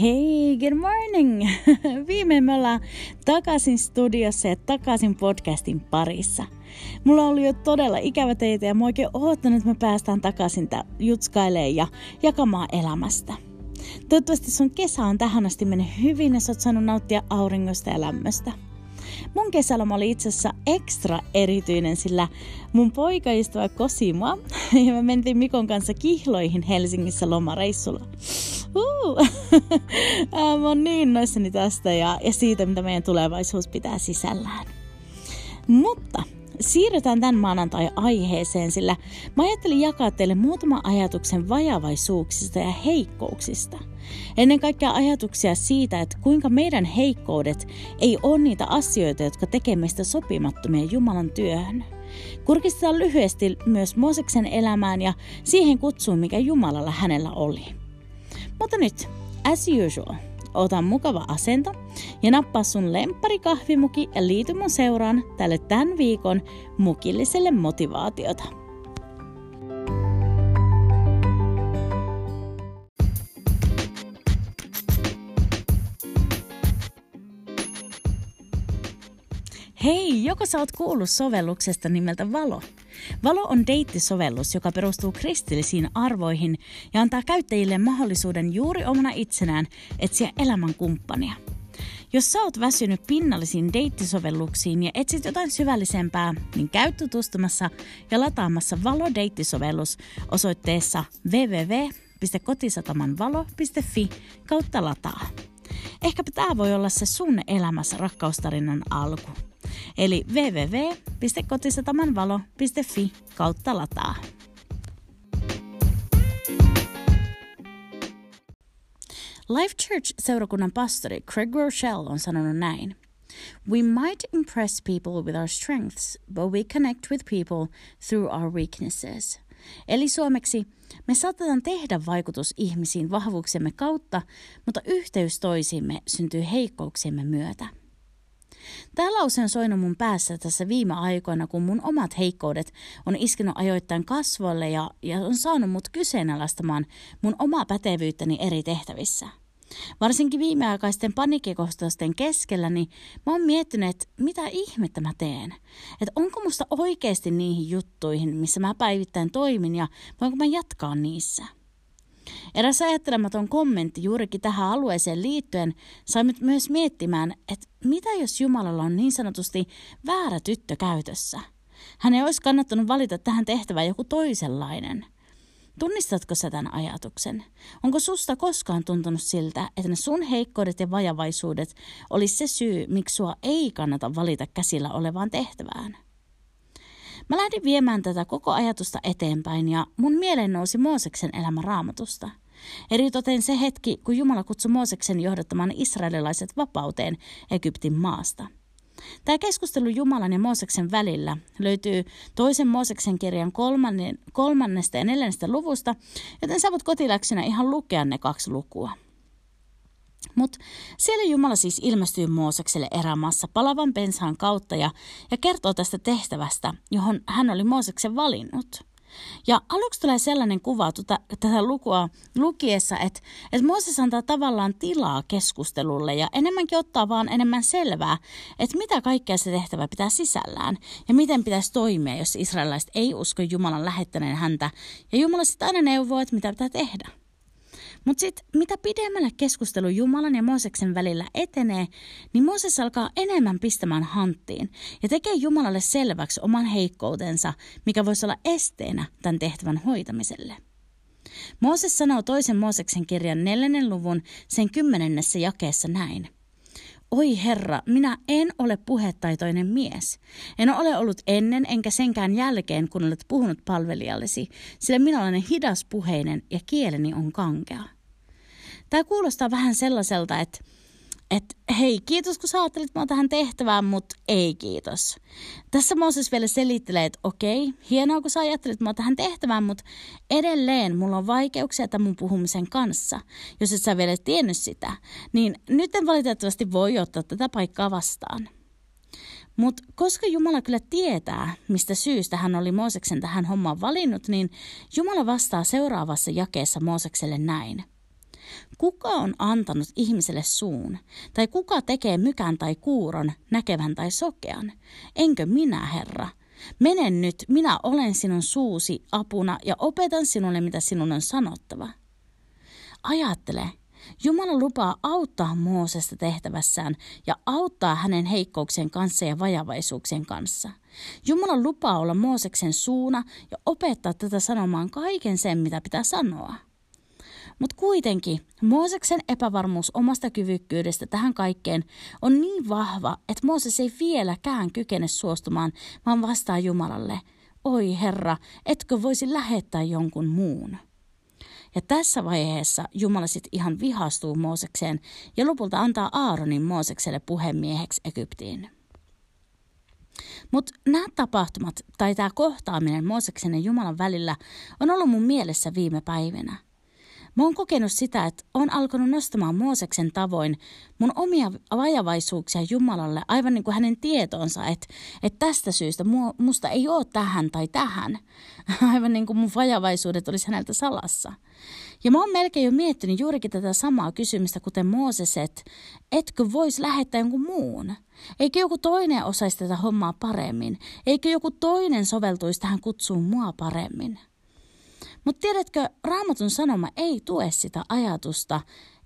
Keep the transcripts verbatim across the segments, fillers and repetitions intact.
Hei, good morning! Viimein me ollaan takaisin studiossa ja takaisin podcastin parissa. Mulla on ollut jo todella ikävä teitä ja mä oikein oottanut, että me päästään takaisin jutskailemaan ja jakamaan elämästä. Toivottavasti sun kesä on tähän asti mennyt hyvin ja sä oot saanut nauttia auringosta ja lämmöstä. Mun kesäloma oli itse asiassa ekstra erityinen, sillä mun poika istui kosi mua ja me mentiin Mikon kanssa kihloihin Helsingissä lomareissulla. Uh. Mä oon niin innoissani tästä ja, ja siitä, mitä meidän tulevaisuus pitää sisällään. Mutta siirrytään tämän maanantai-aiheeseen, sillä mä ajattelin jakaa teille muutaman ajatuksen vajavaisuuksista ja heikkouksista. Ennen kaikkea ajatuksia siitä, että kuinka meidän heikkoudet ei ole niitä asioita, jotka tekee meistä sopimattomia Jumalan työhön. Kurkistetaan lyhyesti myös Mooseksen elämään ja siihen kutsuun, mikä Jumalalla hänellä oli. Mutta nyt, as usual, ota mukava asento ja nappaa sun lempparikahvimuki ja liity mun seuraan tälle tämän viikon mukilliselle motivaatiota. Hei, joko sä oot kuullut sovelluksesta nimeltä Valo? Valo on deittisovellus, joka perustuu kristillisiin arvoihin ja antaa käyttäjille mahdollisuuden juuri omana itsenään etsiä elämänkumppania. Jos sä oot väsynyt pinnallisiin deittisovelluksiin ja etsit jotain syvällisempää, niin käy tutustumassa ja lataamassa Valo-deittisovellus osoitteessa www piste kotisatamanvalo piste fi kautta lataa. Ehkäpä tää voi olla se sun elämässä rakkaustarinan alku. Eli www piste kotisatamanvalo piste fi kautta lataa. Life Church-seurakunnan pastori Craig Rochelle on sanonut näin. We might impress people with our strengths, but we connect with people through our weaknesses. Eli suomeksi, me saatetaan tehdä vaikutus ihmisiin vahvuuksemme kautta, mutta yhteys toisiimme syntyy heikkouksiemme myötä. Tämä lause on soinut mun päässä tässä viime aikoina, kun mun omat heikkoudet on iskenut ajoittain kasvoille ja, ja on saanut mut kyseenalaistamaan mun omaa pätevyyttäni eri tehtävissä. Varsinkin viimeaikaisten paniikkikohtausten keskellä, niin mä oon miettinyt, että mitä ihmettä mä teen. Että onko musta oikeasti niihin juttuihin, missä mä päivittäin toimin ja voinko mä jatkaa niissä. Eräs ajattelematon kommentti juurikin tähän alueeseen liittyen sai mut myös miettimään, että mitä jos Jumalalla on niin sanotusti väärä tyttö käytössä? Hän ei olisi kannattanut valita tähän tehtävään joku toisenlainen. Tunnistatko sä tämän ajatuksen? Onko susta koskaan tuntunut siltä, että ne sun heikkoudet ja vajavaisuudet olisi se syy, miksi sua ei kannata valita käsillä olevaan tehtävään? Mä lähdin viemään tätä koko ajatusta eteenpäin ja mun mieleen nousi Mooseksen elämä Raamatusta. Eritoten se hetki, kun Jumala kutsui Mooseksen johdattamaan israelilaiset vapauteen Egyptin maasta. Tämä keskustelu Jumalan ja Mooseksen välillä löytyy toisen Mooseksen kirjan kolmannen, kolmannesta ja neljännestä luvusta, joten sä voit kotiläksynä ihan lukea ne kaksi lukua. Mutta siellä Jumala siis ilmestyy Moosekselle erämaassa palavan pensaan kautta ja, ja kertoo tästä tehtävästä, johon hän oli Mooseksen valinnut. Ja aluksi tulee sellainen kuva tuota, tätä lukua lukiessa, että, että Mooses antaa tavallaan tilaa keskustelulle ja enemmänkin ottaa vaan enemmän selvää, että mitä kaikkea se tehtävä pitää sisällään ja miten pitäisi toimia, jos israelilaiset ei usko Jumalan lähettäneen häntä. Ja Jumala sitten aina neuvoo, että mitä pitää tehdä. Mutta sitten mitä pidemmällä keskustelu Jumalan ja Mooseksen välillä etenee, niin Mooses alkaa enemmän pistämään hanttiin ja tekee Jumalalle selväksi oman heikkoutensa, mikä voisi olla esteenä tämän tehtävän hoitamiselle. Mooses sanoo toisen Mooseksen kirjan neljännen luvun sen kymmenennessä jakeessa näin. Oi Herra, minä en ole puhetaitoinen mies. En ole ollut ennen enkä senkään jälkeen, kun olet puhunut palvelijallesi, sillä minä olen hidaspuheinen ja kieleni on kankea. Tämä kuulostaa vähän sellaiselta, että, että hei, kiitos kun sä ajattelit mua tähän tehtävään, mutta ei kiitos. Tässä Mooses vielä selittelee, että okei, hienoa kun sä ajattelit mua tähän tehtävään, mutta edelleen mulla on vaikeuksia tämän mun puhumisen kanssa, jos et sä vielä tiennyt sitä. Niin nyt en valitettavasti voi ottaa tätä paikkaa vastaan. Mutta koska Jumala kyllä tietää, mistä syystä hän oli Mooseksen tähän hommaan valinnut, niin Jumala vastaa seuraavassa jakeessa Moosekselle näin. Kuka on antanut ihmiselle suun, tai kuka tekee mykän tai kuuron, näkevän tai sokean? Enkö minä, Herra? Mene nyt, minä olen sinun suusi apuna ja opetan sinulle, mitä sinun on sanottava. Ajattele, Jumala lupaa auttaa Moosesta tehtävässään ja auttaa hänen heikkouksien kanssa ja vajavaisuuksien kanssa. Jumala lupaa olla Mooseksen suuna ja opettaa tätä sanomaan kaiken sen, mitä pitää sanoa. Mutta kuitenkin Mooseksen epävarmuus omasta kyvykkyydestä tähän kaikkeen on niin vahva, että Mooses ei vieläkään kykene suostumaan, vaan vastaa Jumalalle, oi Herra, etkö voisi lähettää jonkun muun? Ja tässä vaiheessa Jumala sitten ihan vihastuu Moosekseen ja lopulta antaa Aaronin Moosekselle puhemieheksi Egyptiin. Mutta nämä tapahtumat tai tämä kohtaaminen Mooseksen ja Jumalan välillä on ollut mun mielessä viime päivinä. Mä oon kokenut sitä, että oon alkanut nostamaan Mooseksen tavoin mun omia vajavaisuuksia Jumalalle, aivan niin kuin hänen tietoonsa, että, että tästä syystä musta ei ole tähän tai tähän. Aivan niin kuin mun vajavaisuudet olisi häneltä salassa. Ja mä oon melkein jo miettinyt juurikin tätä samaa kysymystä, kuten Mooses, että etkö voisi lähettää jonkun muun? Eikö joku toinen osaisi tätä hommaa paremmin? Eikö joku toinen soveltuisi tähän kutsuun mua paremmin? Mutta tiedätkö, Raamatun sanoma ei tue sitä ajatusta,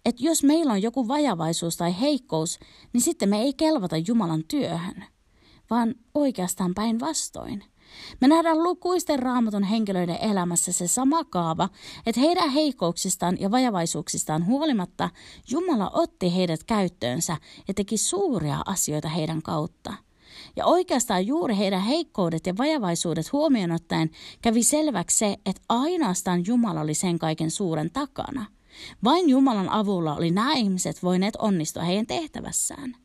että jos meillä on joku vajavaisuus tai heikkous, niin sitten me ei kelvata Jumalan työhön, vaan oikeastaan päinvastoin. Me nähdään lukuisten Raamatun henkilöiden elämässä se sama kaava, että heidän heikkouksistaan ja vajavaisuuksistaan huolimatta Jumala otti heidät käyttöönsä ja teki suuria asioita heidän kautta. Ja oikeastaan juuri heidän heikkoudet ja vajavaisuudet huomioon ottaen kävi selväksi se, että ainoastaan Jumala oli sen kaiken suuren takana. Vain Jumalan avulla oli nämä ihmiset voineet onnistua heidän tehtävässään.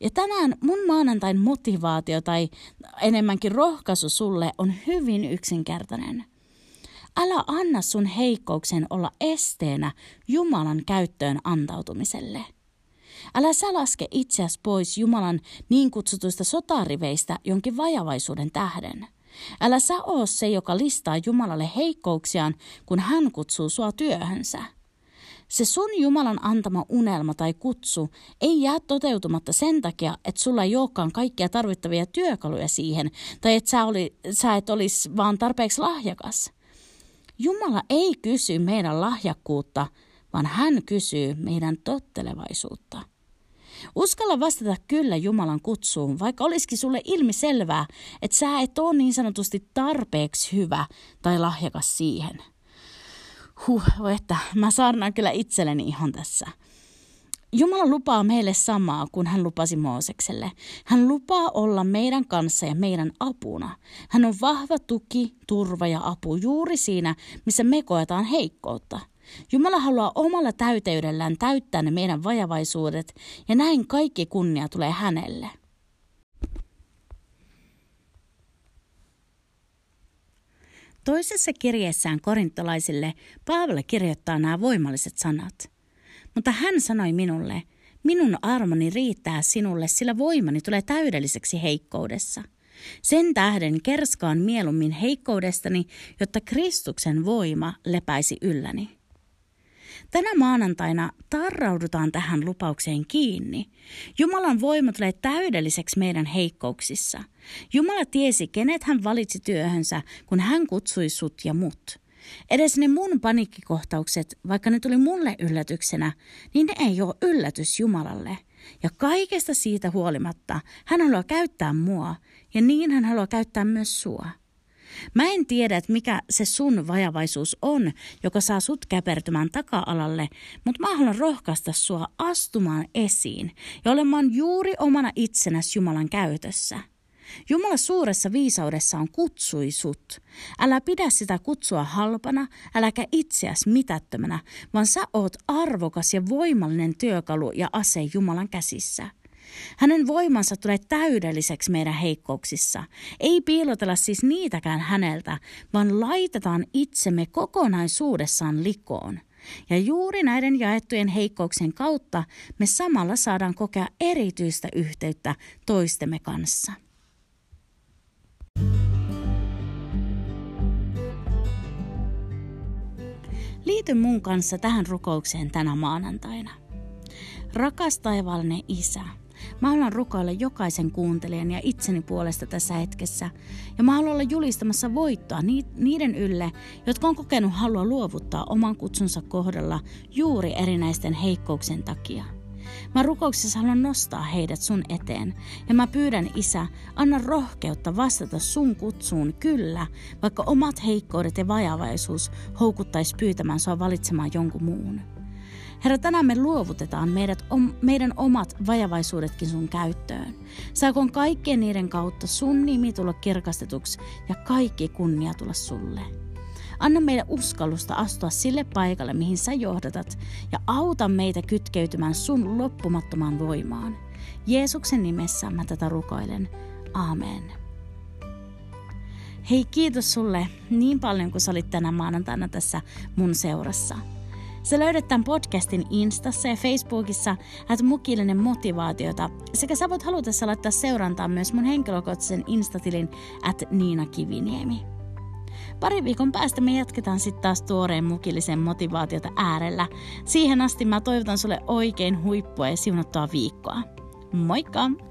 Ja tänään mun maanantain motivaatio tai enemmänkin rohkaisu sulle on hyvin yksinkertainen. Älä anna sun heikkouksen olla esteenä Jumalan käyttöön antautumiselle. Älä sä laske itseäsi pois Jumalan niin kutsutuista sotariveistä jonkin vajavaisuuden tähden. Älä sä oo se, joka listaa Jumalalle heikkouksiaan, kun hän kutsuu sua työhönsä. Se sun Jumalan antama unelma tai kutsu ei jää toteutumatta sen takia, että sulla ei olekaan kaikkia tarvittavia työkaluja siihen, tai että sä, oli, sä et olisi vaan tarpeeksi lahjakas. Jumala ei kysy meidän lahjakkuutta, vaan hän kysyy meidän tottelevaisuutta. Uskalla vastata kyllä Jumalan kutsuun, vaikka olisikin sulle ilmiselvää, että sä et ole niin sanotusti tarpeeksi hyvä tai lahjakas siihen. Huh, että mä saarnaan kyllä itselleni ihan tässä. Jumala lupaa meille samaa kuin hän lupasi Moosekselle. Hän lupaa olla meidän kanssa ja meidän apuna. Hän on vahva tuki, turva ja apu juuri siinä, missä me koetaan heikkoutta. Jumala haluaa omalla täyteydellään täyttää ne meidän vajavaisuudet, ja näin kaikki kunnia tulee hänelle. Toisessa kirjeessään korintolaisille Paavali kirjoittaa nämä voimalliset sanat. Mutta hän sanoi minulle, minun armoni riittää sinulle, sillä voimani tulee täydelliseksi heikkoudessa. Sen tähden kerskaan mieluummin heikkoudestani, jotta Kristuksen voima lepäisi ylläni. Tänä maanantaina tarraudutaan tähän lupaukseen kiinni. Jumalan voima tulee täydelliseksi meidän heikkouksissa. Jumala tiesi, kenet hän valitsi työhönsä, kun hän kutsui sut ja mut. Edes ne mun paniikkikohtaukset, vaikka ne tuli mulle yllätyksenä, niin ne ei ole yllätys Jumalalle. Ja kaikesta siitä huolimatta hän haluaa käyttää mua, ja niin hän haluaa käyttää myös sua. Mä en tiedä, että mikä se sun vajavaisuus on, joka saa sut käpertymään taka-alalle, mutta mä haluan rohkaista sua astumaan esiin ja olemaan juuri omana itsenäsi Jumalan käytössä. Jumala suuressa viisaudessaan kutsui sut. Älä pidä sitä kutsua halpana, äläkä itseäs mitättömänä, vaan sä oot arvokas ja voimallinen työkalu ja ase Jumalan käsissä. Hänen voimansa tulee täydelliseksi meidän heikkouksissa. Ei piilotella siis niitäkään häneltä, vaan laitetaan itsemme kokonaisuudessaan likoon. Ja juuri näiden jaettujen heikkouksien kautta me samalla saadaan kokea erityistä yhteyttä toistemme kanssa. Liity mun kanssa tähän rukoukseen tänä maanantaina. Rakas taivaallinen Isä, mä haluan rukoilla jokaisen kuuntelijan ja itseni puolesta tässä hetkessä. Ja mä haluan olla julistamassa voittoa niiden ylle, jotka on kokenut halua luovuttaa oman kutsunsa kohdalla juuri erinäisten heikkouksien takia. Mä rukouksessa haluan nostaa heidät sun eteen. Ja mä pyydän, Isä, anna rohkeutta vastata sun kutsuun kyllä, vaikka omat heikkoudet ja vajavaisuus houkuttaisi pyytämään sua valitsemaan jonkun muun. Herra, tänään me luovutetaan meidät, om, meidän omat vajavaisuudetkin sun käyttöön. Saakoon kaikkien niiden kautta sun nimi tulla kirkastetuksi ja kaikki kunnia tulla sulle. Anna meille uskallusta astua sille paikalle, mihin sä johdatat, ja auta meitä kytkeytymään sun loppumattomaan voimaan. Jeesuksen nimessä mä tätä rukoilen. Aamen. Hei, kiitos sulle niin paljon, kun sä olit tänä maanantaina tässä mun seurassa. Sä löydät tämän podcastin Instassa ja Facebookissa at Mukilinen Motivaatiota, sekä sä voit halutessa laittaa seurantaa myös mun henkilökohtaisen Instatilin at Niina Kiviniemi. Pari viikon päästä me jatketaan sitten taas tuoreen Mukilisen Motivaatiota äärellä. Siihen asti mä toivotan sulle oikein huippua ja siunattua viikkoa. Moikka!